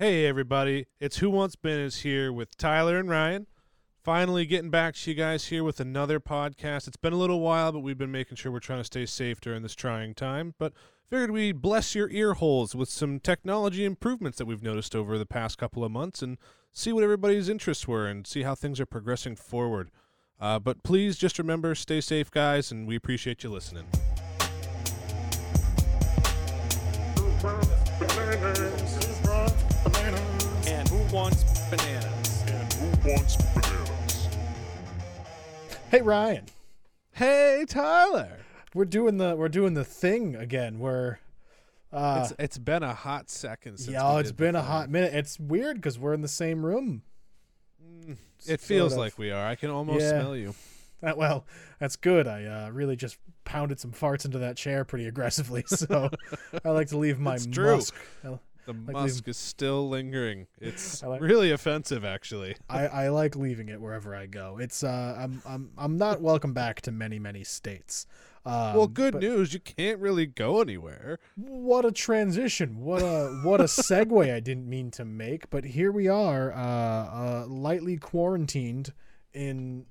Hey everybody, it's Who Wants Bananas here with Tyler and Ryan. Finally getting back to you guys here with another podcast. It's been a little while, but we've been making sure we're trying to stay safe during this trying time. But figured we'd bless your ear holes with some technology improvements that we've noticed over the past couple of months and see what everybody's interests were and see how things are progressing forward. But please just remember, stay safe guys, and we appreciate you listening. Who wants bananas? And who wants bananas? And who wants bananas? Hey Ryan. Hey Tyler. We're doing the thing again. It's been a hot second since. Yeah, it's been a hot minute. It's weird because we're in the same room. It feels like we are. I can almost smell you. Well, that's good. I really just pounded some farts into that chair pretty aggressively. So I like to leave my musk. The musk is still lingering. It's really offensive, actually. I like leaving it wherever I go. It's I'm not welcome back to many states. Well, good news, you can't really go anywhere. What a transition! What a segue I didn't mean to make, but here we are, lightly quarantined in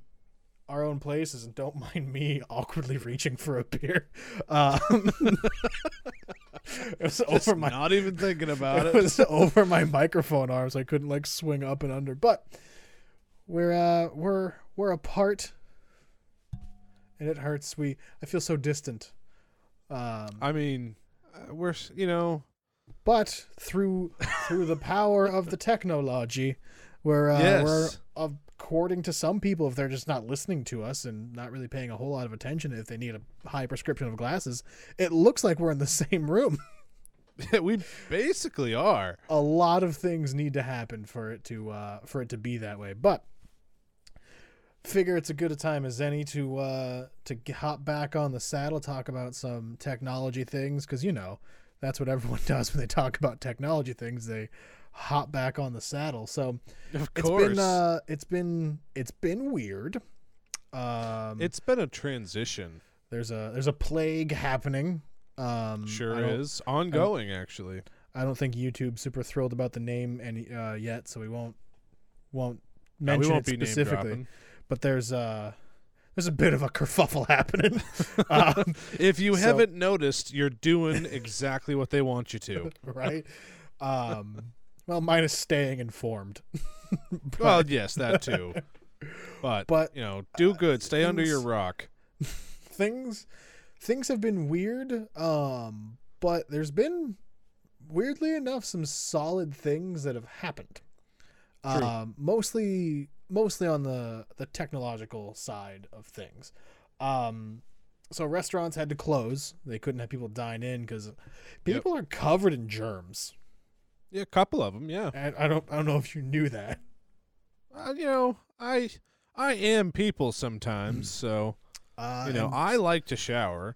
our own places, and don't mind me awkwardly reaching for a beer. It was just over my, not even thinking about it. It was over my microphone arms. I couldn't swing up and under. But we're apart, and it hurts. I feel so distant. We're but through the power of the technology, we're according to some people, if they're just not listening to us and not really paying a whole lot of attention, if they need a high prescription of glasses, it looks like we're in the same room. We basically are. A lot of things need to happen for it to be that way, but figure it's as good a time as any to hop back on the saddle, talk about some technology things, because that's what everyone does when they talk about technology things. They hop back on the saddle. So of course it's been weird. It's been a transition. There's a plague happening. Sure is ongoing. Actually, I don't think YouTube's super thrilled about the name yet, so we won't mention it specifically. But there's a bit of a kerfuffle happening. If you haven't noticed, you're doing exactly what they want you to, right? Well, minus staying informed. But, well, yes, that too. But do good. Stay under your rock. Things have been weird, but there's been, weirdly enough, some solid things that have happened. Mostly on the technological side of things. So restaurants had to close. They couldn't have people dine in because people are covered in germs. Yeah, a couple of them, yeah. And I don't know if you knew that. I am people sometimes, so I like to shower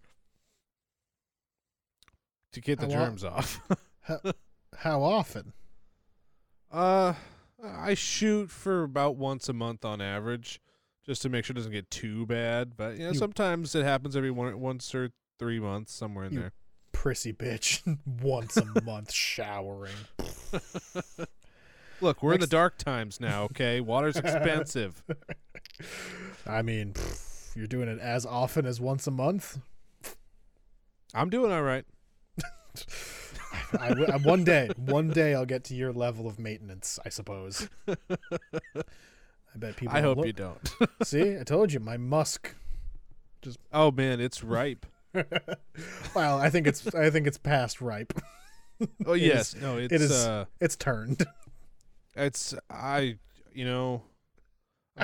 to get the germs off. How often? I shoot for about once a month on average, just to make sure it doesn't get too bad. But sometimes it happens every once or 3 months, somewhere in there. Prissy bitch. Once a month showering. Look, we're in the dark times now, okay? Water's expensive. You're doing it as often as once a month? I'm doing all right. I one day I'll get to your level of maintenance, I suppose. I bet people. I hope you don't. See, I told you, my musk. Oh man, it's ripe. Well, I think it's past ripe. Oh yes, it's turned. It's I'm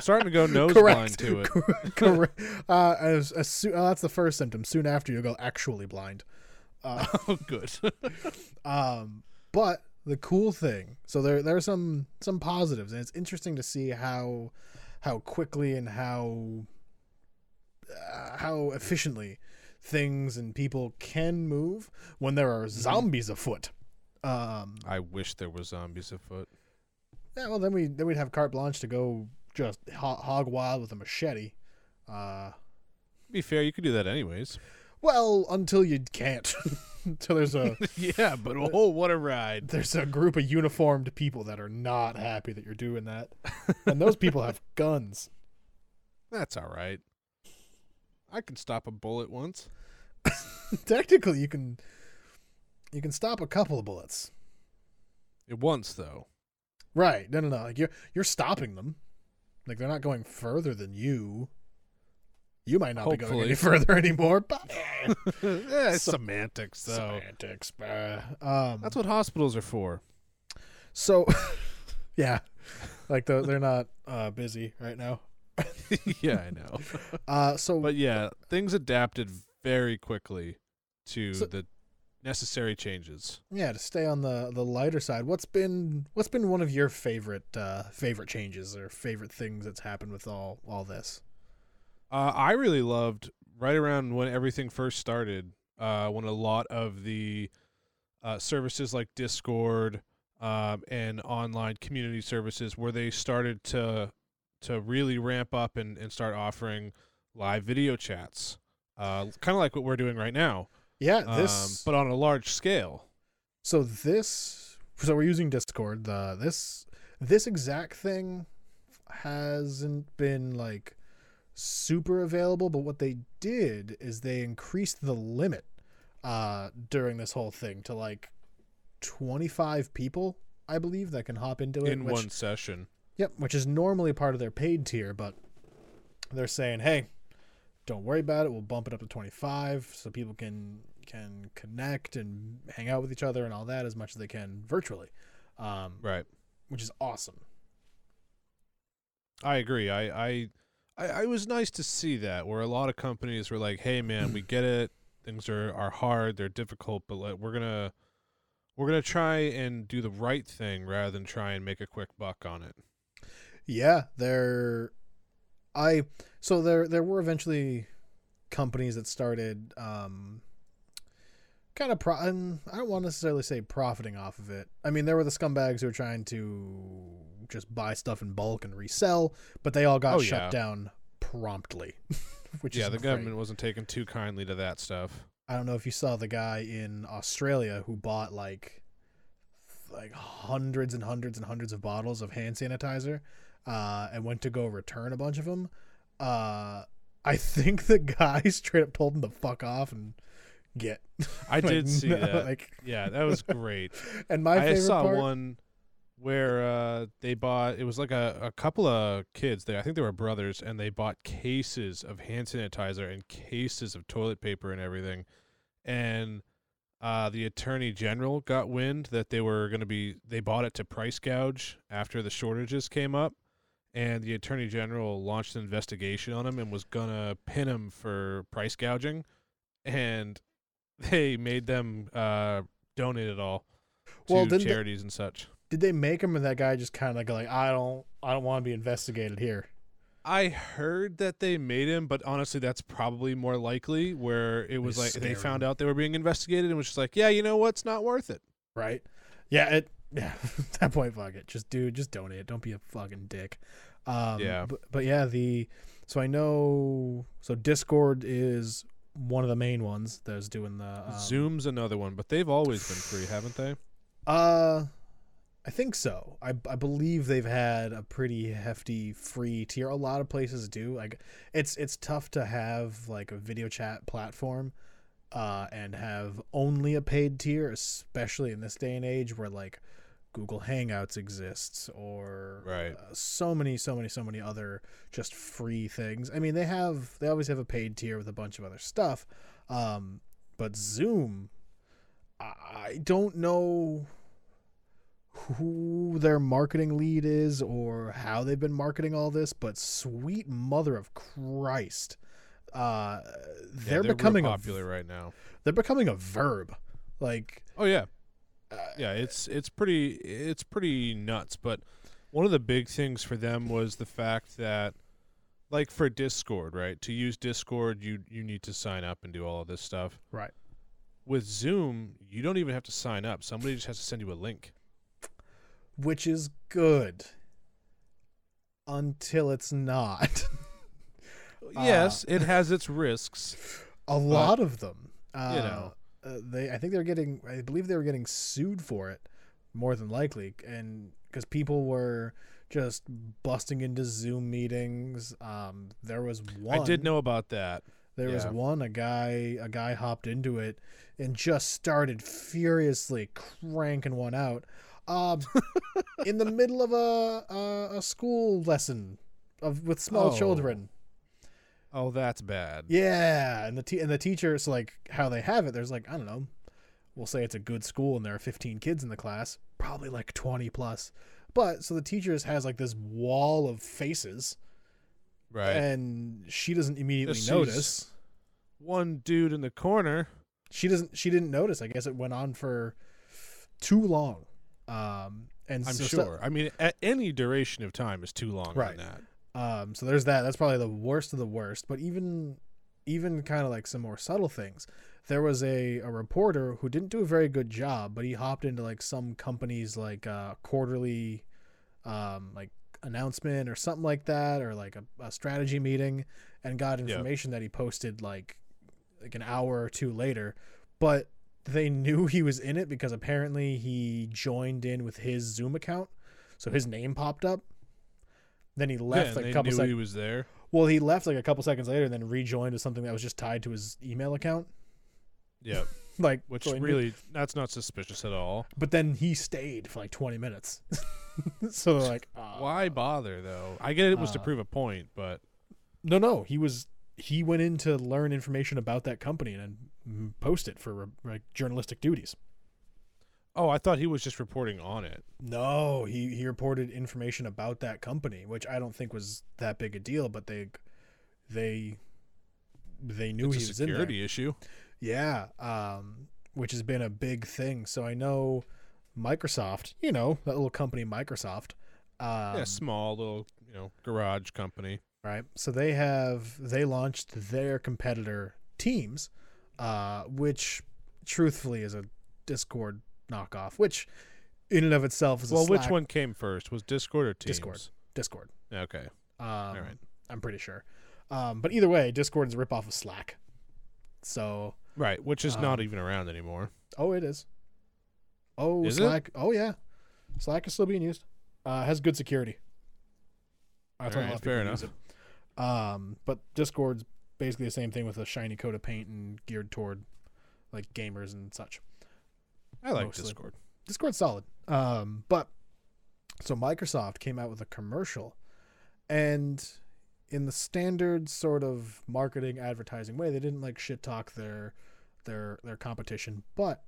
starting to go nose blind to it. Correct. That's the first symptom. Soon after, you'll go actually blind. Oh, good. But the cool thing, so there are some positives, and it's interesting to see how quickly and how efficiently things and people can move when there are zombies afoot. I wish there were zombies afoot. Yeah, well, then we'd have carte blanche to go just hog wild with a machete. To be fair, you could do that anyways. Well, until you can't. Until there's a... yeah, but oh, what a ride. There's a group of uniformed people that are not happy that you're doing that. And those people have guns. That's all right. I can stop a bullet once. Technically, you can stop a couple of bullets. At once, though. Right. No. Like you're stopping them. Like, they're not going further than you. You might not be going any further anymore. But semantics, though. Semantics. That's what hospitals are for. So, yeah. Like, they're not busy right now. Yeah, I know. But, yeah, things adapted very quickly to the necessary changes. Yeah, to stay on the lighter side, what's been one of your favorite changes or favorite things that's happened with all this? I really loved right around when everything first started, when a lot of the services like Discord and online community services, where they started to really ramp up and start offering live video chats, kind of like what we're doing right now. Yeah, this, but on a large scale. So we're using Discord. This exact thing hasn't been like super available, but what they did is they increased the limit during this whole thing to like 25 people, I believe, that can hop into it in one session. Yep, which is normally part of their paid tier, but they're saying, hey, don't worry about it. We'll bump it up to 25 so people can connect and hang out with each other and all that as much as they can virtually. Right. Which is awesome. I agree. I was nice to see that, where a lot of companies were like, hey, man, we get it. Things are hard. They're difficult. But like, we're gonna try and do the right thing rather than try and make a quick buck on it. Yeah, there were eventually companies that started I don't want to necessarily say profiting off of it. I mean, there were the scumbags who were trying to just buy stuff in bulk and resell, but they all got shut down promptly. Which is the government wasn't taking too kindly to that stuff. I don't know if you saw the guy in Australia who bought like hundreds and hundreds and hundreds of bottles of hand sanitizer. And went to go return a bunch of them. I think the guy straight up told him to fuck off and get. I did see that. Yeah, that was great. And I saw one where they bought, it was like a couple of kids there. I think they were brothers, and they bought cases of hand sanitizer and cases of toilet paper and everything. And the attorney general got wind that they bought it to price gouge after the shortages came up. And the attorney general launched an investigation on him and was going to pin him for price gouging. And they made them donate it all to charities and such. Did they make him, and that guy just kind of like, I don't want to be investigated here? I heard that they made him, but honestly, that's probably more likely, where it was like they found out they were being investigated and was just like, yeah, you know what? It's not worth it. Right. Yeah, at that point, fuck it. Just donate it. Don't be a fucking dick. So Discord is one of the main ones that is doing the Zoom's another one, but they've always been free, haven't they? I think so. I believe they've had a pretty hefty free tier. A lot of places do. Like, it's tough to have like a video chat platform and have only a paid tier, especially in this day and age where like Google Hangouts exists, or so many other just free things. I mean, they always have a paid tier with a bunch of other stuff, but Zoom, I don't know who their marketing lead is or how they've been marketing all this, but sweet mother of Christ, they're becoming popular right now. They're becoming a verb. Like, oh yeah. It's pretty nuts. But one of the big things for them was the fact that, like, for Discord, right? To use Discord, you need to sign up and do all of this stuff. Right. With Zoom, you don't even have to sign up. Somebody just has to send you a link. Which is good. Until it's not. Yes, it has its risks. A lot of them. You know, I believe they were getting sued for it, more than likely, and because people were just busting into Zoom meetings. There was one. I did know about that. There was one, a guy hopped into it and just started furiously cranking one out in the middle of a school lesson with small children. Oh, that's bad. Yeah, and the teachers, like, how they have it, there's like, I don't know, we'll say it's a good school and there are 15 kids in the class, probably like 20 plus. But so the teachers has like this wall of faces. Right. And she doesn't immediately notice. One dude in the corner. She didn't notice. I guess it went on for too long. And I'm sure. I mean, at any duration of time is too long on that. So there's that. That's probably the worst of the worst. But even kind of like some more subtle things. There was a reporter who didn't do a very good job, but he hopped into like some company's like quarterly like announcement or something like that, or like a strategy meeting, and got information that he posted like an hour or two later. But they knew he was in it because apparently he joined in with his Zoom account, so his name popped up. Then he left like a couple seconds. He was there. Well, he left like a couple seconds later, and then rejoined with something that was just tied to his email account. Yeah, like which really that's not suspicious at all. But then he stayed for like 20 minutes. So like, why bother though? I get it was to prove a point, but no, he went in to learn information about that company and then post it for like journalistic duties. Oh, I thought he was just reporting on it. No, he reported information about that company, which I don't think was that big a deal, but they knew he was in there. It's a security issue. Yeah, which has been a big thing. So I know Microsoft, you know, that little company Microsoft. Yeah, small little, you know, garage company. Right. So they launched their competitor Teams, which truthfully is a Discord knockoff, which in and of itself is a Slack. Which one came first? Was Discord or Teams? Discord. Okay. All right. I'm pretty sure. But either way, Discord is a ripoff of Slack. So right, which is not even around anymore. Oh, it is. Oh, is Slack. It? Oh, yeah. Slack is still being used. Has good security. That's right, fair enough. But Discord's basically the same thing with a shiny coat of paint and geared toward like gamers and such. I like mostly. Discord. Discord's solid. But so Microsoft came out with a commercial, and in the standard sort of marketing advertising way, they didn't like shit talk their competition. But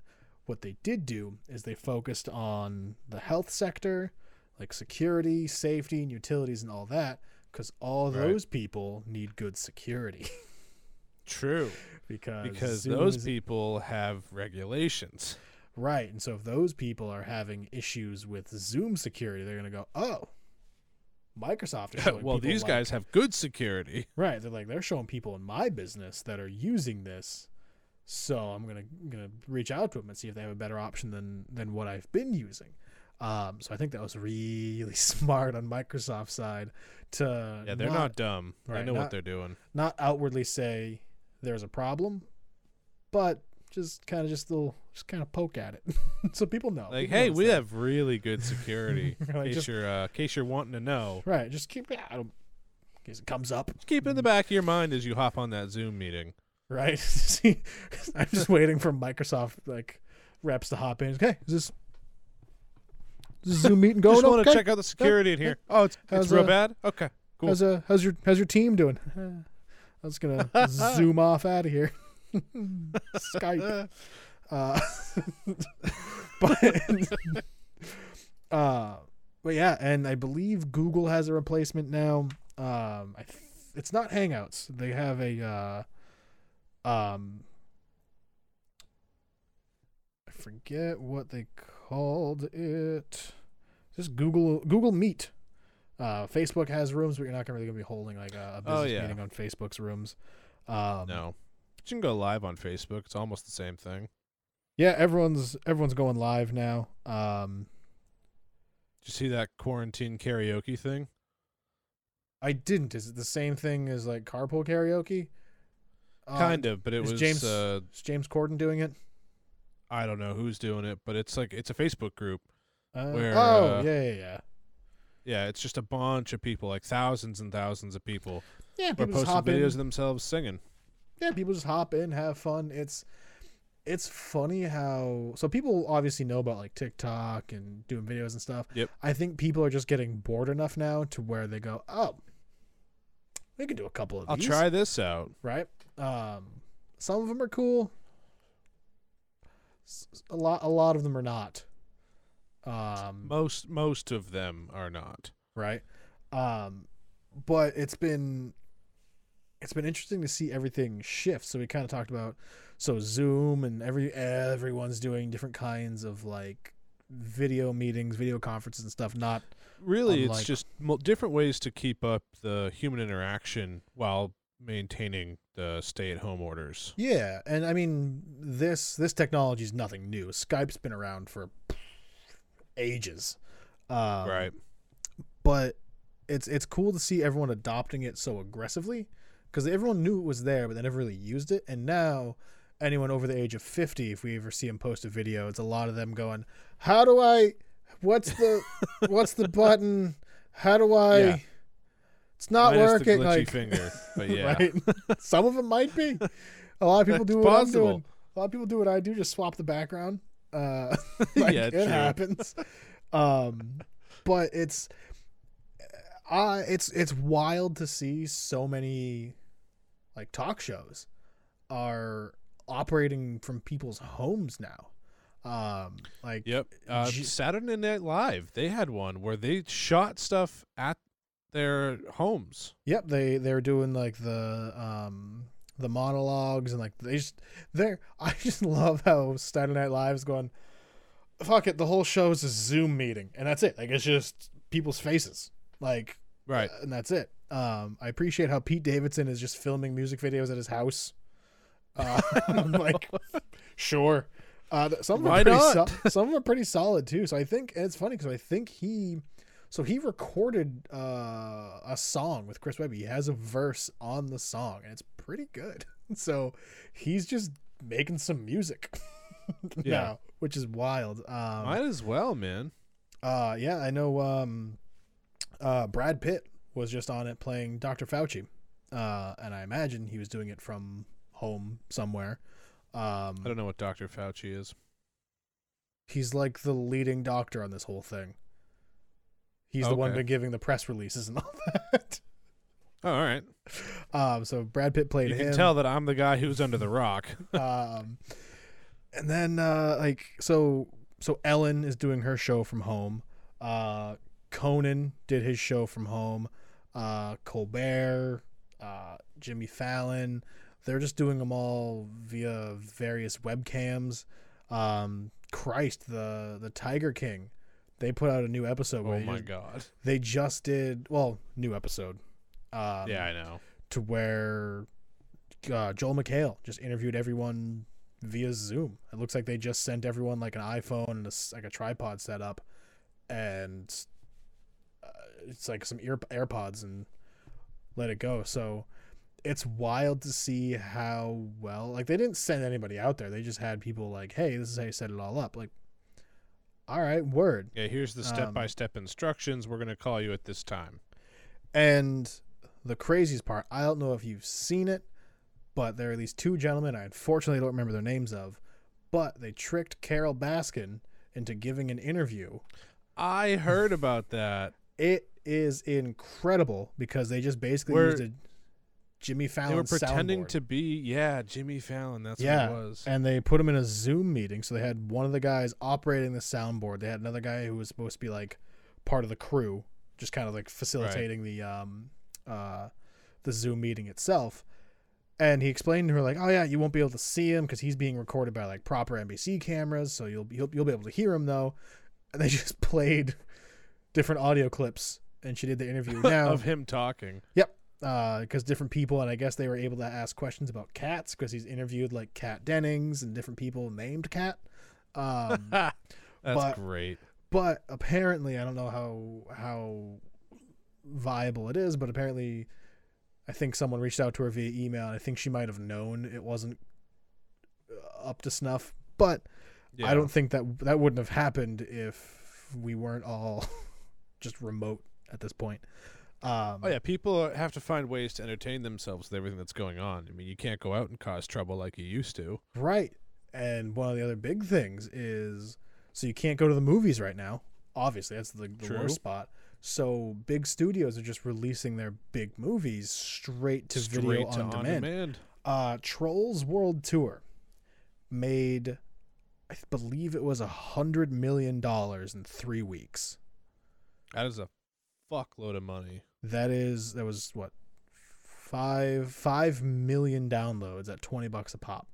what they did do is they focused on the health sector, like security, safety, and utilities and all that, because all those people need good security. True. Because those people have regulations. Right. And so if those people are having issues with Zoom security, they're going to go, oh, Microsoft is showing well, these guys have good security. Right. They're like, they're showing people in my business that are using this. So I'm gonna reach out to them and see if they have a better option than what I've been using. So I think that was really smart on Microsoft's side to they're not dumb. Right, I know what they're doing. Not outwardly say there's a problem, but just kind of poke at it, so people know. Like, hey, we have really good security. Like, in case you're wanting to know. Right. Just keep it out. In case it comes up, just keep it in the back of your mind as you hop on that Zoom meeting. Right. See, I'm just waiting for Microsoft like reps to hop in. Okay, is this Zoom meeting going? Just want to check out the security in here. Oh, it's real bad. Okay, cool. How's your team doing? I'm just gonna zoom off out of here. Skype. But yeah, and I believe Google has a replacement now. It's not Hangouts. They have a I forget what they called it. Just Google Meet. Facebook has rooms, but you're not really going to be holding like a business meeting on Facebook's rooms. No. You can go live on Facebook. It's almost the same thing. Yeah, everyone's going live now. Did you see that quarantine karaoke thing? I didn't. Is it the same thing as like carpool karaoke? Kind of, but it was James Corden doing it. I don't know who's doing it, but it's a Facebook group. Yeah, it's just a bunch of people, like thousands and thousands of people. Yeah, people posting videos of themselves singing. Yeah, people just hop in, have fun. It's funny how so people obviously know about like TikTok and doing videos and stuff. Yep. I think people are just getting bored enough now to where they go, oh, we could do a couple of these. I'll try this out. Right. Some of them are cool. A lot of them are not. Most of them are not. Right. But it's been interesting to see everything shift. So we kind of talked about Zoom and everyone's doing different kinds of like video meetings, video conferences and stuff. Not really. It's just different ways to keep up the human interaction while maintaining the stay-at-home orders. Yeah, and I mean this technology is nothing new. Skype's been around for ages, right? But it's cool to see everyone adopting it so aggressively because everyone knew it was there, but they never really used it. And now, anyone over the age of 50, if we ever see them post a video, it's a lot of them going, "How do I? What's the button? How do I?" Yeah. It's not working. The glitchy finger, but yeah. Right? Some of them might be. A lot of people do what I'm doing. A lot of people do what I do, just swap the background. It happens. But it's wild to see so many like talk shows are operating from people's homes now. Saturday Night Live, they had one where they shot stuff at their homes. Yep, they're doing like the monologues and like I just love how Saturday Night Live is going, fuck it, the whole show is a Zoom meeting and that's it. Like it's just people's faces, like right, and that's it. I appreciate how Pete Davidson is just filming music videos at his house. I'm like, sure. Some of them are pretty solid too. So I think it's funny because I think he recorded a song with Chris Webby. He has a verse on the song, and it's pretty good. So he's just making some music now, which is wild. Might as well, man. Yeah, I know Brad Pitt was just on it playing Dr. Fauci, and I imagine he was doing it from home somewhere. I don't know what Dr. Fauci is. He's like the leading doctor on this whole thing. He's the one been giving the press releases and all that. Oh, all right. So Brad Pitt played him. You can tell that I'm the guy who's under the rock. And then so Ellen is doing her show from home. Conan did his show from home. Colbert, Jimmy Fallon. They're just doing them all via various webcams. Christ, the Tiger King. They put out a new episode. Oh my God! They just did new episode. Yeah, I know. To where Joel McHale just interviewed everyone via Zoom. It looks like they just sent everyone like an iPhone and a tripod set up, and it's like some AirPods and let it go. So it's wild to see how well like they didn't send anybody out there. They just had people like, hey, this is how you set it all up. Like, all right, word. Yeah, here's the step-by-step instructions. We're going to call you at this time. And the craziest part, I don't know if you've seen it, but there are these two gentlemen I unfortunately don't remember their names of, but they tricked Carol Baskin into giving an interview. I heard about that. It is incredible because they just basically used a Jimmy Fallon soundboard. They were pretending to be, Jimmy Fallon. That's what it was. And they put him in a Zoom meeting. So they had one of the guys operating the soundboard. They had another guy who was supposed to be like part of the crew, just kind of like facilitating the Zoom meeting itself. And he explained to her like, "Oh yeah, you won't be able to see him because he's being recorded by like proper NBC cameras. So you'll be able to hear him though." And they just played different audio clips, and she did the interview now of him talking. Yep. Because different people, and I guess they were able to ask questions about cats because he's interviewed like Cat Dennings and different people named Cat. That's great. But apparently, I don't know how viable it is, but apparently I think someone reached out to her via email, and I think she might have known it wasn't up to snuff. But yeah. I don't think that wouldn't have happened if we weren't all just remote at this point. People have to find ways to entertain themselves with everything that's going on. I mean, you can't go out and cause trouble like you used to. Right. And one of the other big things is, so you can't go to the movies right now. Obviously, that's the worst spot. So big studios are just releasing their big movies straight to video on demand. Trolls World Tour made, I believe it was $100 million in 3 weeks. That is a fuckload of money. That was what, five million downloads at $20 a pop.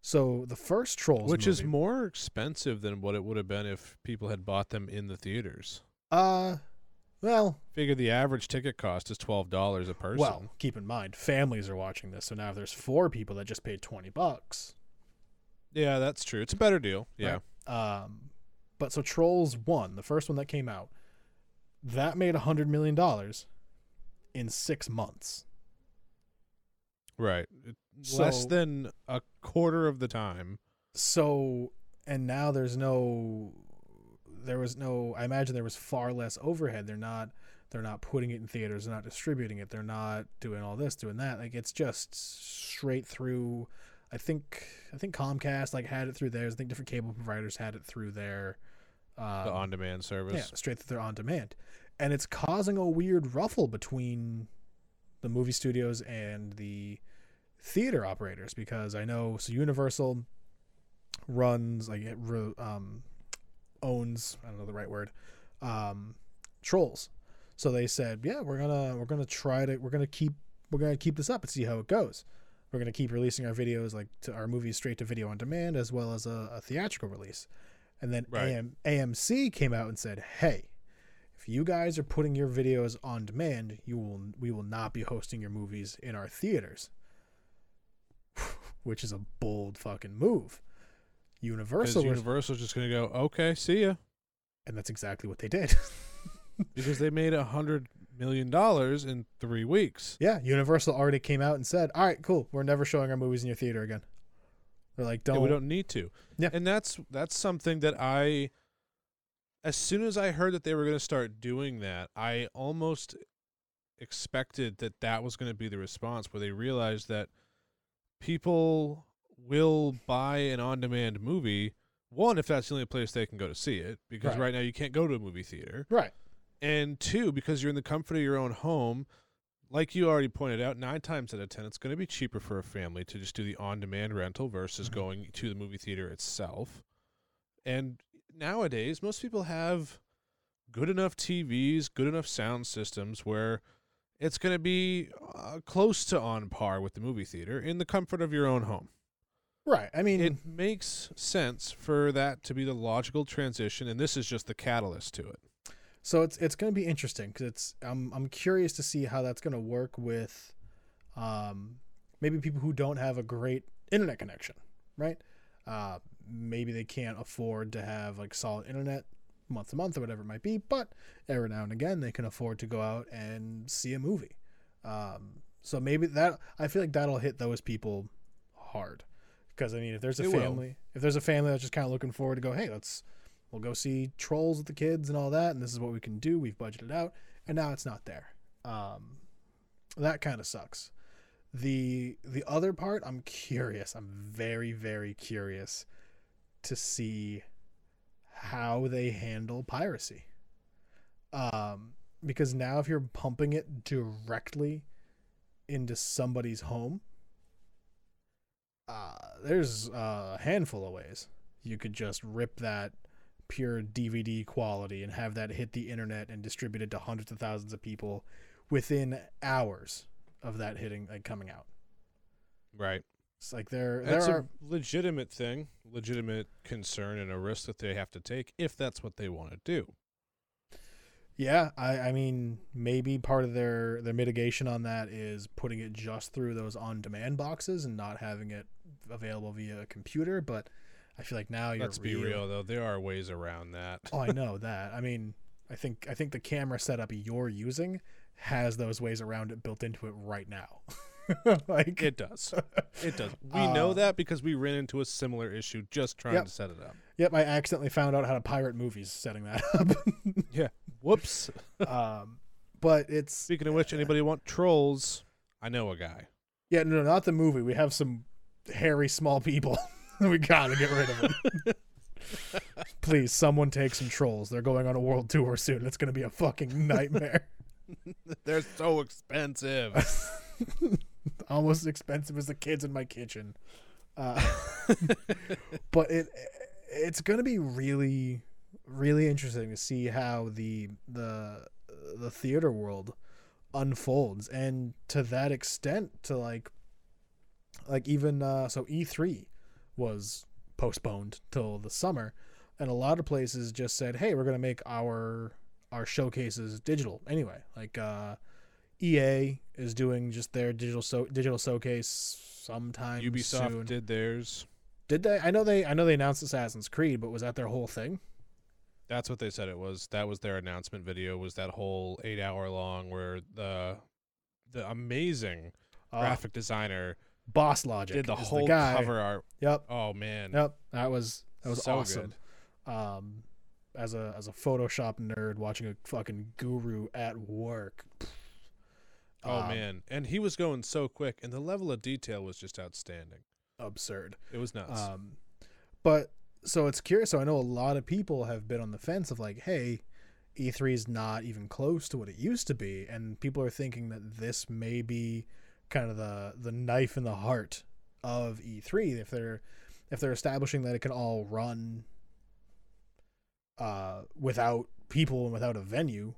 So the first Trolls, which movie is more expensive than what it would have been if people had bought them in the theaters. Well, figure the average ticket cost is $12 a person. Well, keep in mind, families are watching this, so now if there's four people that just paid $20. Yeah, that's true. It's a better deal. Yeah. Right. But so Trolls 1, the first one that came out, that made $100 million in 6 months. Right. Less than a quarter of the time. So, and now I imagine there was far less overhead. They're not putting it in theaters. They're not distributing it. They're not doing all this, doing that. Like, it's just straight through. I think Comcast had it through theirs. I think different cable providers had it through their the on-demand service. Yeah, straight through their on-demand, and it's causing a weird ruffle between the movie studios and the theater operators, because I know Universal runs owns, I don't know the right word, Trolls. So they said, yeah, we're gonna keep this up and see how it goes. We're gonna keep releasing our videos our movies straight to video on demand as well as a theatrical release. And then right. AMC came out and said, hey, if you guys are putting your videos on demand, we will not be hosting your movies in our theaters, which is a bold fucking move. Universal's just going to go, okay, see ya. And that's exactly what they did. Because they made $100 million in 3 weeks. Yeah, Universal already came out and said, all right, cool, we're never showing our movies in your theater again. They're like, don't. Yeah, we don't need to. Yeah. And that's something that I, as soon as I heard that they were going to start doing that, I almost expected that was going to be the response, where they realized that people will buy an on-demand movie, one, if that's the only place they can go to see it, because right now you can't go to a movie theater. Right. And two, because you're in the comfort of your own home, like you already pointed out, 9 times out of 10, it's going to be cheaper for a family to just do the on-demand rental versus going to the movie theater itself. And nowadays, most people have good enough TVs, good enough sound systems where it's going to be close to on par with the movie theater in the comfort of your own home. Right. I mean, it makes sense for that to be the logical transition, and this is just the catalyst to it. So it's going to be interesting, because I'm curious to see how that's going to work with maybe people who don't have a great internet connection, right? Maybe they can't afford to have solid internet month to month or whatever it might be, but every now and again they can afford to go out and see a movie. So maybe that, I feel like that'll hit those people hard, because I mean, if there's a family that's just kind of looking forward to go, hey, we'll go see Trolls with the kids and all that, and this is what we can do. We've budgeted out, and now it's not there. That kind of sucks. The other part, I'm curious. I'm very, very curious to see how they handle piracy. Because now if you're pumping it directly into somebody's home, there's a handful of ways you could just rip that pure DVD quality and have that hit the internet and distributed to hundreds of thousands of people within hours of that hitting, coming out. Right. It's like that's a legitimate thing, legitimate concern and a risk that they have to take if that's what they want to do. Yeah. I mean, maybe part of their mitigation on that is putting it just through those on-demand boxes and not having it available via a computer, but I feel like now you're. Let's be real, though. There are ways around that. Oh, I know that. I mean, I think the camera setup you're using has those ways around it built into it right now. Like it does. It does. We know that because we ran into a similar issue just trying to set it up. Yep, I accidentally found out how to pirate movies setting that up. Yeah. Whoops. But it's... Speaking of which, anybody want Trolls? I know a guy. Yeah, no, not the movie. We have some hairy small people. We gotta get rid of them. Please, someone take some trolls. They're going on a world tour soon. It's gonna be a fucking nightmare. They're so expensive. Almost as expensive as the kids in my kitchen. But it's gonna be really, really interesting to see how the theater world unfolds, and to that extent, to like even so E3 was postponed till the summer, and a lot of places just said, hey, we're gonna make our showcases digital anyway. Like EA is doing just their digital showcase sometime Ubisoft soon. Did theirs. Did they? I know they announced Assassin's Creed, but was that their whole thing? That's what they said it was. That was their announcement video, was that whole 8-hour long where the amazing graphic designer Boss Logic did the whole cover art. Yep. Oh man. Yep. That was so awesome. Good. As a Photoshop nerd watching a fucking guru at work. Oh man. And he was going so quick, and the level of detail was just outstanding. Absurd. It was nuts. But so it's curious. So I know a lot of people have been on the fence of like, hey, E3 is not even close to what it used to be. And people are thinking that this may be kind of the knife in the heart of E3. If they're establishing that it can all run without people and without a venue,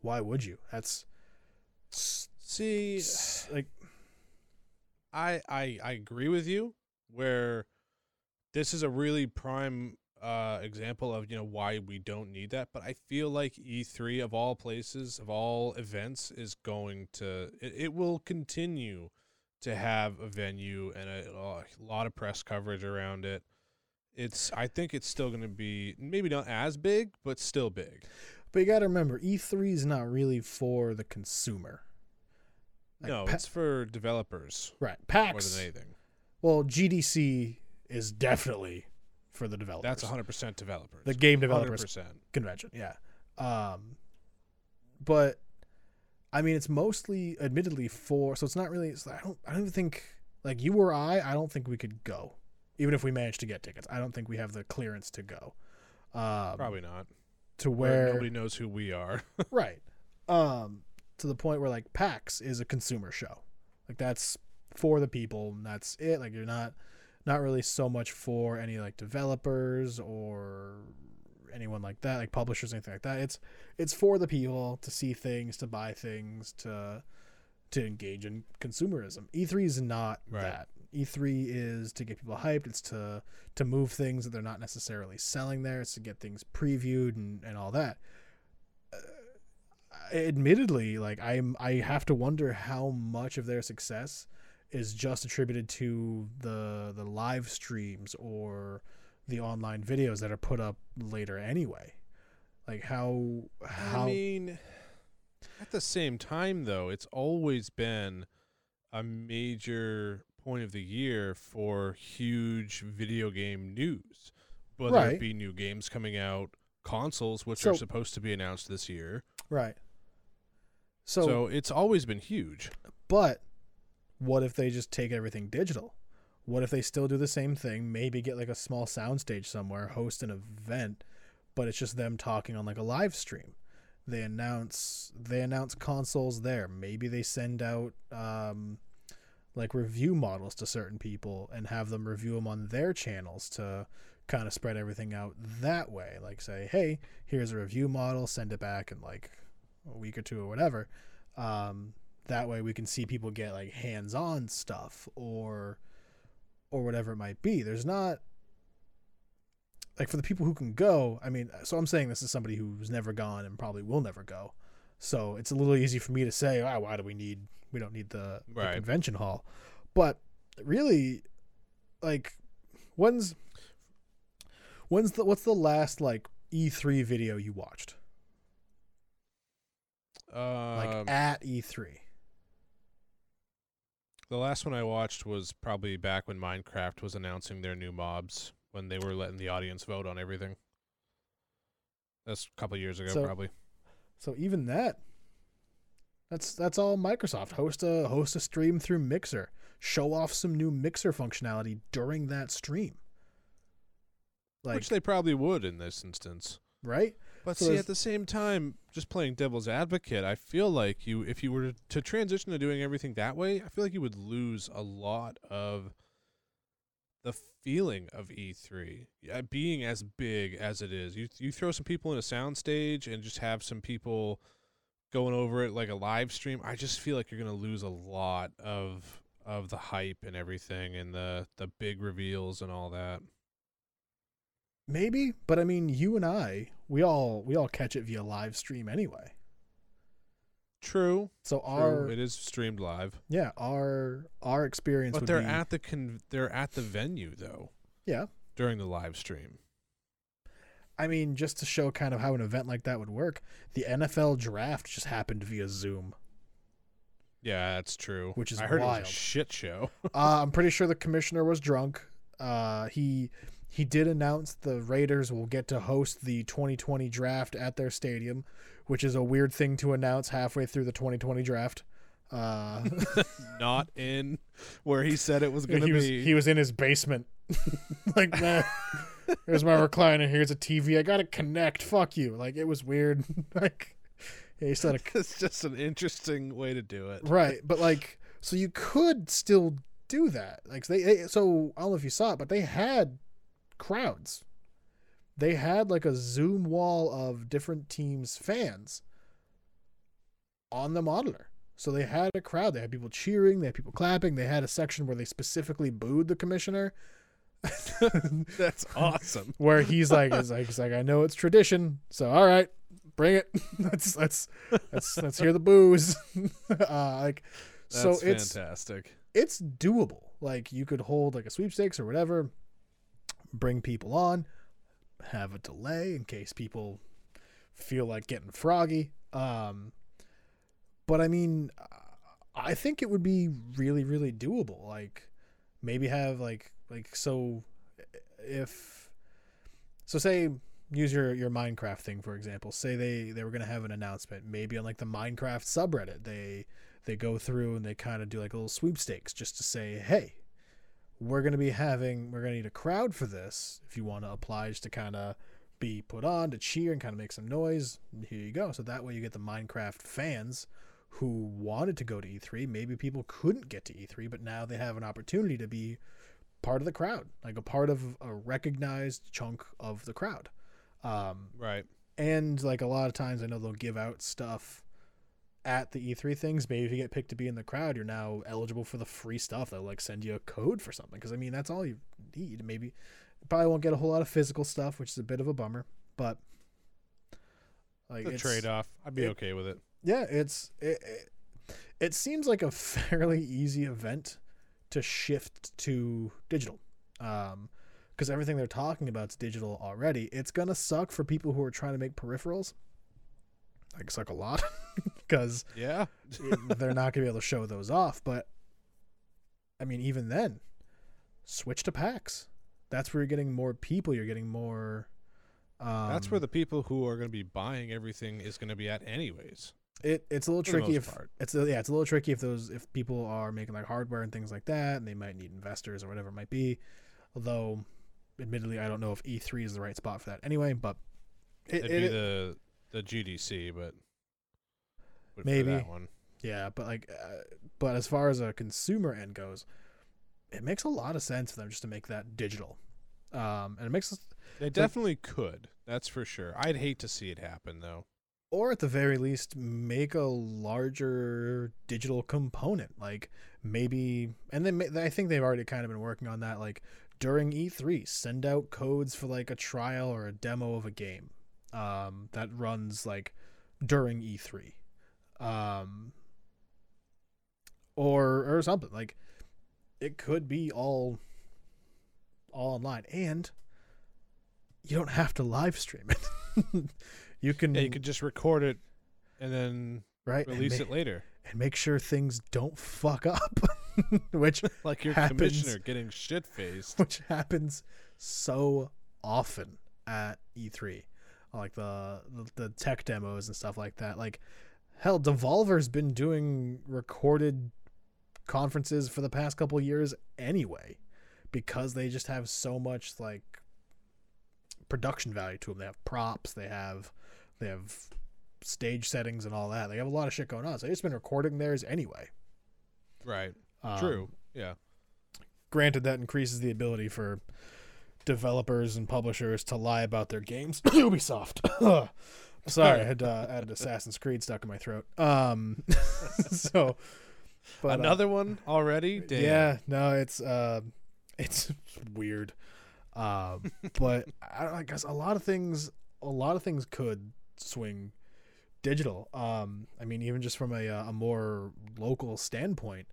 why would you? That's like, I agree with you where this is a really prime example of, you know, why we don't need that. But I feel like E3, of all places, of all events, is going to it will continue to have a venue and a lot of press coverage around it. I think it's still going to be maybe not as big, but still big. But you got to remember, E3 is not really for the consumer. Like, no, it's for developers. Right. PAX. More than anything. Well, GDC is definitely for the developers. That's 100% developers. The game developers 100%. Convention, yeah. But I mean, it's mostly, admittedly, so it's not really. It's like, I don't even think like you or I don't think we could go, even if we managed to get tickets. I don't think we have the clearance to go. Probably not. To where nobody knows who we are. Right. To the point where like PAX is a consumer show. Like that's for the people. And that's it. Like you're not really so much for any like developers or anyone like that, like publishers, anything like that. It's for the people to see things, to buy things, to engage in consumerism. E3 is not that. E3 is to get people hyped. It's to move things that they're not necessarily selling there. It's to get things previewed and all that. Admittedly, like I have to wonder how much of their success is just attributed to the live streams or the online videos that are put up later anyway. Like how I mean, at the same time though, it's always been a major point of the year for huge video game news, whether it be new games coming out, consoles which are supposed to be announced this year. Right. So it's always been huge. But what if they just take everything digital? What if they still do the same thing, maybe get like a small soundstage somewhere, host an event, but it's just them talking on like a live stream. They announce consoles there. Maybe they send out like review models to certain people and have them review them on their channels to kind of spread everything out that way. Like say, hey, here's a review model, send it back in like a week or two or whatever. That way we can see people get like hands-on stuff or whatever it might be. There's not like, for the people who can go, I mean, so I'm saying this is somebody who's never gone and probably will never go. So it's a little easy for me to say, oh, why do we don't need the convention hall. But really, like, what's the last like E3 video you watched? Like at E3. The last one I watched was probably back when Minecraft was announcing their new mobs, when they were letting the audience vote on everything. That's a couple of years ago, probably. So even that's all Microsoft. Host a stream through Mixer. Show off some new Mixer functionality during that stream. Like, which they probably would in this instance. Right? But so see, at the same time, just playing devil's advocate, I feel like if you were to transition to doing everything that way, I feel like you would lose a lot of the feeling of E3 being as big as it is. You throw some people in a soundstage and just have some people going over it like a live stream. I just feel like you're going to lose a lot of the hype and everything and the big reveals and all that. Maybe, but I mean, you and I, we all catch it via live stream anyway. True. So it is streamed live. Yeah, our experience. But they're at the venue though. Yeah. During the live stream. I mean, just to show kind of how an event like that would work, the NFL draft just happened via Zoom. Yeah, that's true. Which is wild. I heard it was a shit show. I'm pretty sure the commissioner was drunk. He did announce the Raiders will get to host the 2020 draft at their stadium, which is a weird thing to announce halfway through the 2020 draft. Not in where he said it was going to be. He was in his basement. Like, man, here's my recliner. Here's a TV. I got to connect. Fuck you. Like, it was weird. Like, yeah, he said it's just an interesting way to do it. Right. But, like, so you could still do that. Like, so I don't know if you saw it, but they had crowds. They had like a Zoom wall of different teams' fans on the monitor. So they had a crowd. They had people cheering. They had people clapping. They had a section where they specifically booed the commissioner. That's awesome. Where he's like, I know it's tradition, so all right, bring it. let's hear the boos. That's so fantastic. It's doable. Like, you could hold like a sweepstakes or whatever. Bring people on, have a delay in case people feel like getting froggy. But I mean, I think it would be really, really doable. Like, maybe have say use your Minecraft thing, for example. Say they were going to have an announcement, maybe on like the Minecraft subreddit, they go through and they kind of do like a little sweepstakes just to say, hey, we're going to need a crowd for this. If you want to apply just to kind of be put on to cheer and kind of make some noise, here you go. So that way you get the Minecraft fans who wanted to go to E3. Maybe people couldn't get to E3, but now they have an opportunity to be part of the crowd, like a part of a recognized chunk of the crowd. Right. And like a lot of times I know they'll give out stuff at the E3 things. Maybe if you get picked to be in the crowd, you're now eligible for the free stuff. They'll like send you a code for something, because I mean, that's all you need. Maybe you probably won't get a whole lot of physical stuff, which is a bit of a bummer, but like it's a trade-off. I'd be okay with it. Yeah, it seems like a fairly easy event to shift to digital, because everything they're talking about is digital already. It's gonna suck for people who are trying to make peripherals. I suck a lot, because yeah, they're not going to be able to show those off. But I mean, even then, switch to PAX. That's where you're getting more people. You're getting more. That's where the people who are going to be buying everything is going to be at, anyways. It's a little tricky it's a little tricky if people are making like hardware and things like that, and they might need investors or whatever it might be. Although, admittedly, I don't know if E3 is the right spot for that anyway. But it'd be the GDC, but maybe that one. Yeah, but like, but as far as a consumer end goes, it makes a lot of sense for them just to make that digital. And it makes they definitely could. That's for sure. I'd hate to see it happen though. Or at the very least, make a larger digital component. Like maybe, and then I think they've already kind of been working on that. Like during E3, send out codes for like a trial or a demo of a game. That runs like during E3, or something. Like it could be all online, and you don't have to live stream it. You could just record it and then right? Release it later. And make sure things don't fuck up, which like your commissioner getting shit-faced. Which happens so often at E3. Like the tech demos and stuff like that. Like, hell, Devolver's been doing recorded conferences for the past couple of years anyway, because they just have so much like production value to them. They have props, they have stage settings and all that. They have a lot of shit going on. So they've just been recording theirs anyway. Right. True. Yeah. Granted, that increases the ability for developers and publishers to lie about their games. Ubisoft. Sorry, I had added Assassin's Creed stuck in my throat. So, but, another one already. Damn. Yeah, no, it's weird. But I guess a lot of things could swing digital. I mean, even just from a more local standpoint,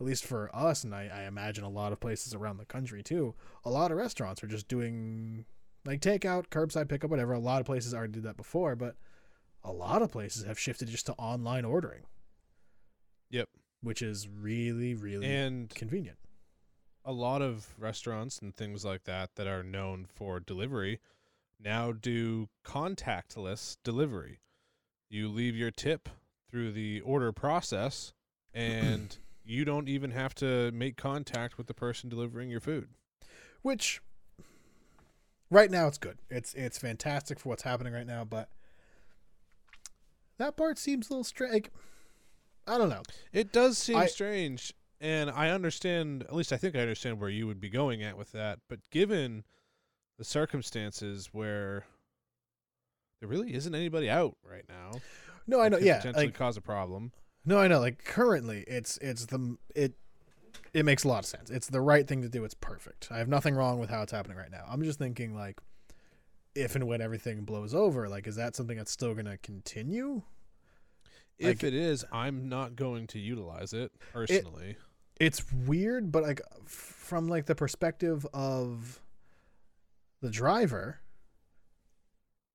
at least for us, and I imagine a lot of places around the country too, a lot of restaurants are just doing like takeout, curbside pickup, whatever. A lot of places already did that before, but a lot of places have shifted just to online ordering. Yep. Which is really, really convenient. A lot of restaurants and things like that that are known for delivery now do contactless delivery. You leave your tip through the order process and... you don't even have to make contact with the person delivering your food. Which, right now, it's good. It's fantastic for what's happening right now, but that part seems a little strange. Like, I don't know. It does seem strange, and I understand, at least I think I understand where you would be going at with that, but given the circumstances where there really isn't anybody out right now. No, I know, yeah. Potentially cause a problem. No, I know. Like currently, it makes a lot of sense. It's the right thing to do. It's perfect. I have nothing wrong with how it's happening right now. I'm just thinking like, if and when everything blows over, like, is that something that's still going to continue? If it is, I'm not going to utilize it personally. It's weird, but like from like the perspective of the driver,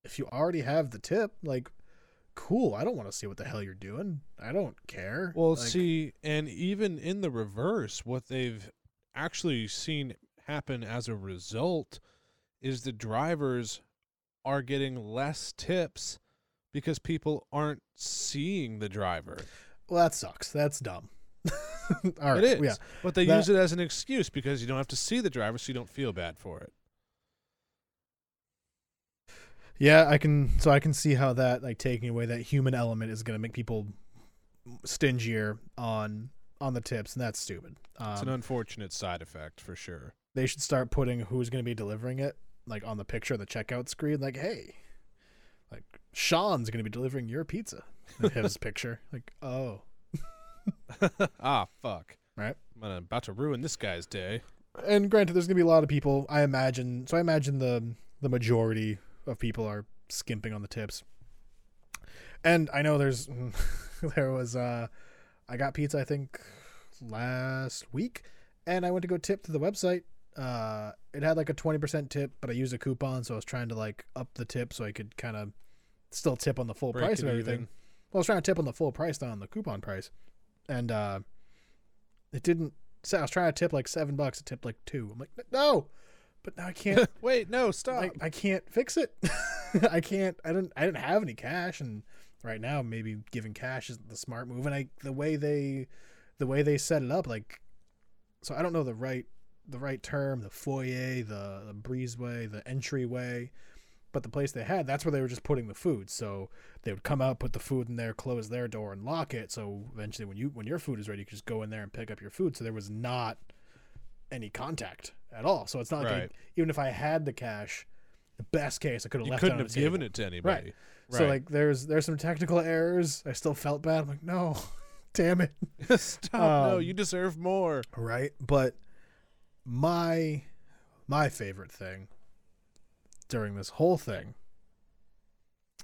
if you already have the tip, like. Cool, I don't want to see what the hell you're doing. I don't care. Well, like, see, and even in the reverse, what they've actually seen happen as a result is the drivers are getting less tips because people aren't seeing the driver. Well, that sucks. That's dumb. All right, it is. Yeah. But they use it as an excuse because you don't have to see the driver, so you don't feel bad for it. Yeah, I can see how that, like, taking away that human element is going to make people stingier on the tips, and that's stupid. It's an unfortunate side effect for sure. They should start putting who's going to be delivering it, like, on the picture of the checkout screen. Like, hey, like, Sean's going to be delivering your pizza. And have his picture. Like, oh. Ah, fuck. Right? I'm about to ruin this guy's day. And granted, there's going to be a lot of people, I imagine. So I imagine the majority of people are skimping on the tips. And I know I got pizza, I think last week, and I went to go tip to the website. It had like a 20% tip, but I used a coupon. So I was trying to like up the tip so I could kind of still tip on the full price of everything. Well, I was trying to tip on the full price, not on the coupon price. And, it didn't so I was trying to tip like $7. It tipped like $2. I'm like, no, but now I can't wait. No, stop. I can't fix it. I didn't have any cash. And right now, maybe giving cash isn't the smart move. And the way they set it up, like, so I don't know the right term, the foyer, the breezeway, the entryway, but the place they had, that's where they were just putting the food. So they would come out, put the food in there, close their door and lock it. So eventually when your food is ready, you can just go in there and pick up your food. So there was not any contact at all, so it's not right. Like even if I had the cash, the best case I could have left it on the table. You couldn't have given it to anybody, right. So like there's some technical errors. I still felt bad. I'm like, no, damn it, stop! No, you deserve more, right? But my favorite thing during this whole thing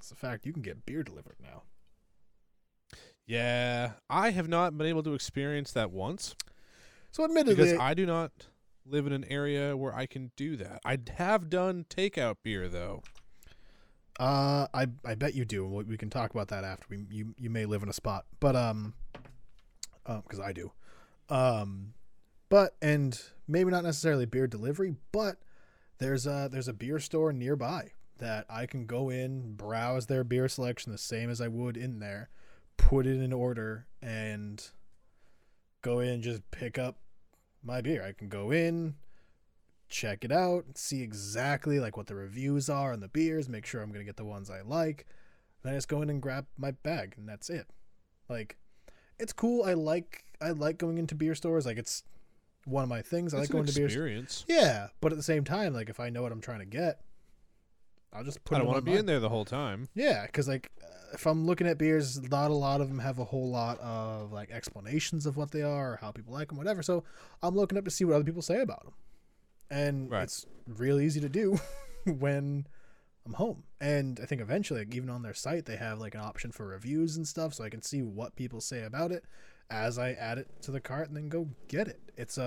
is the fact you can get beer delivered now. Yeah, I have not been able to experience that once. So admittedly, because I do not live in an area where I can do that. I have done takeout beer though. I bet you do. We can talk about that after. You may live in a spot, but because I do. But and maybe not necessarily beer delivery, but there's a beer store nearby that I can go in, browse their beer selection the same as I would in there, put in an order, and go in and just pick up my beer. I can go in, check it out, see exactly like what the reviews are on the beers, make sure I'm going to get the ones I like. Then I just go in and grab my bag, and that's it. Like, it's cool. I like going into beer stores. Like, it's one of my things. I like going to beer stores. Yeah, but at the same time, like, if I know what I'm trying to get, I'll just put it on. I don't want to be in there the whole time. Yeah, because, like, if I'm looking at beers, not a lot of them have a whole lot of, like, explanations of what they are or how people like them, whatever. So I'm looking up to see what other people say about them. And It's real easy to do when I'm home. And I think eventually, like, even on their site, they have, like, an option for reviews and stuff, so I can see what people say about it as I add it to the cart and then go get it. It's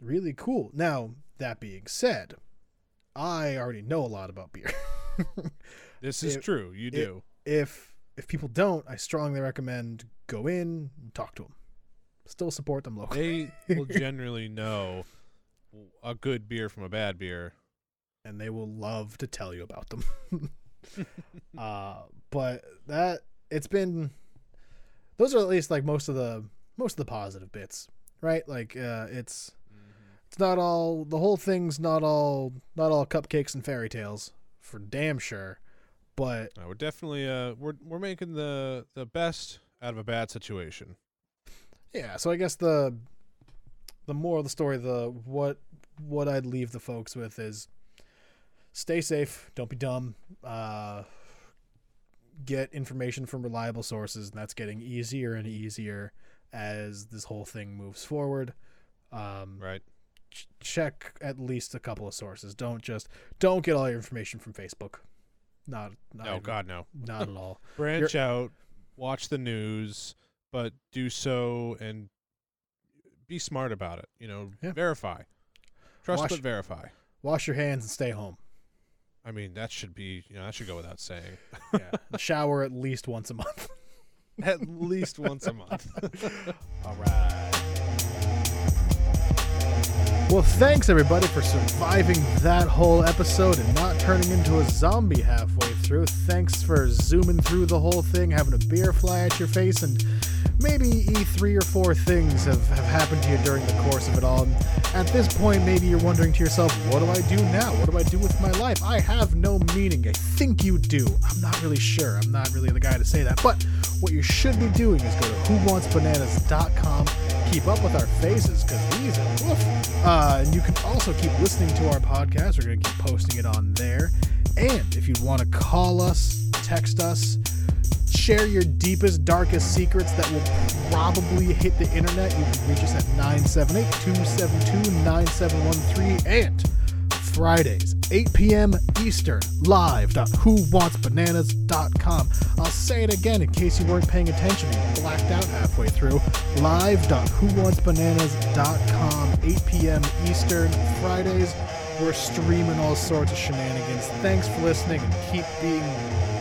really cool. Now, that being said, I already know a lot about beer. This is true. You do. If people don't, I strongly recommend go in and talk to them. Still support them locally. They will generally know a good beer from a bad beer. And they will love to tell you about them. But that it's been, those are at least like most of the positive bits, right? Like it's not all, the whole thing's not all cupcakes and fairy tales for damn sure. But we're definitely we're making the best out of a bad situation. Yeah, so I guess the moral of the story, what I'd leave the folks with is stay safe, don't be dumb, get information from reliable sources, and that's getting easier and easier as this whole thing moves forward. Right. Check at least a couple of sources. Don't get all your information from Facebook. No, God, no. Not at all. Branch out, watch the news. But do so and be smart about it. You know, Verify. Trust, but verify. Wash your hands and stay home. I mean, that should be, that should go without saying. Yeah. Shower at least once a month. At least once a month. All right. Well, thanks, everybody, for surviving that whole episode and not turning into a zombie halfway through. Thanks for zooming through the whole thing, having a beer fly at your face, and maybe E3 or 4 things have happened to you during the course of it all. And at this point, maybe you're wondering to yourself, what do I do now? What do I do with my life? I have no meaning. I think you do. I'm not really sure. I'm not really the guy to say that. But what you should be doing is go to whowantsbananas.com. Keep up with our phases, because these are woof. And you can also keep listening to our podcast. We're going to keep posting it on there. And if you want to call us, text us, share your deepest, darkest secrets that will probably hit the internet, you can reach us at 978-272-9713. And Fridays, 8 p.m. Eastern, live.whowantsbananas.com. I'll say it again in case you weren't paying attention and you blacked out halfway through. Live.whowantsbananas.com, 8 p.m. Eastern, Fridays. We're streaming all sorts of shenanigans. Thanks for listening and keep being